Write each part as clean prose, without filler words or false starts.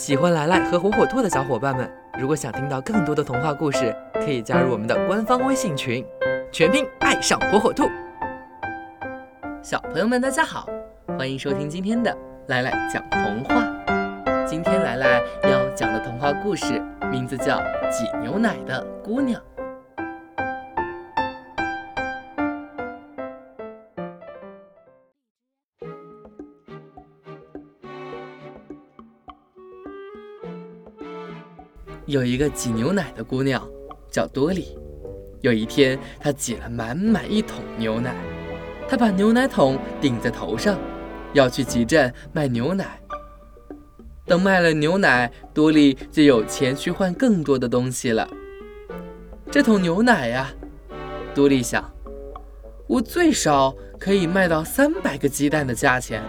喜欢来来和火火兔的小伙伴们，如果想听到更多的童话故事，可以加入我们的官方微信群，全拼爱上火火兔。小朋友们大家好，欢迎收听今天的来来讲童话。今天来来要讲的童话故事名字叫挤牛奶的姑娘。有一个挤牛奶的姑娘叫多莉，有一天她挤了满满一桶牛奶，她把牛奶桶顶在头上，要去集镇卖牛奶。等卖了牛奶，多莉就有钱去换更多的东西了。这桶牛奶呀，多莉想，我最少可以卖到300个鸡蛋的价钱。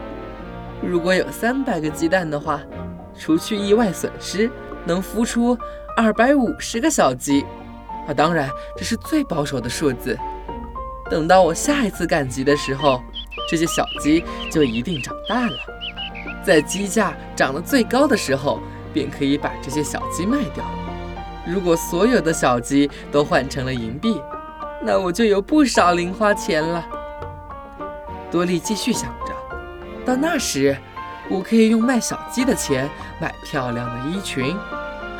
如果有300个鸡蛋的话，除去意外损失，能孵出250个小鸡啊！当然，这是最保守的数字。等到我下一次赶集的时候，这些小鸡就一定长大了。在鸡价涨得最高的时候，便可以把这些小鸡卖掉。如果所有的小鸡都换成了银币，那我就有不少零花钱了。多莉继续想着，到那时我可以用卖小鸡的钱买漂亮的衣裙，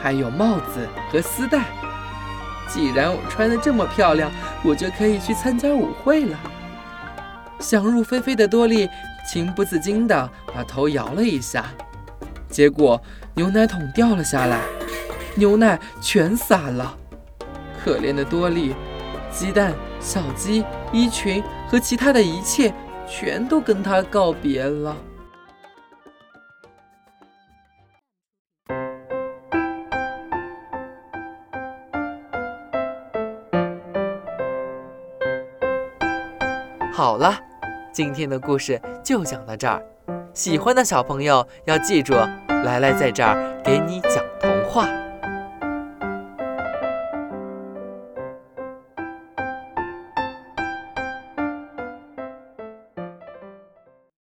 还有帽子和丝带。既然我穿得这么漂亮，我就可以去参加舞会了。想入非非的多莉情不自禁地把头摇了一下，结果牛奶桶掉了下来，牛奶全洒了。可怜的多莉，鸡蛋、小鸡、衣裙和其他的一切全都跟她告别了。好了，今天的故事就讲到这儿。喜欢的小朋友要记住，来来在这儿给你讲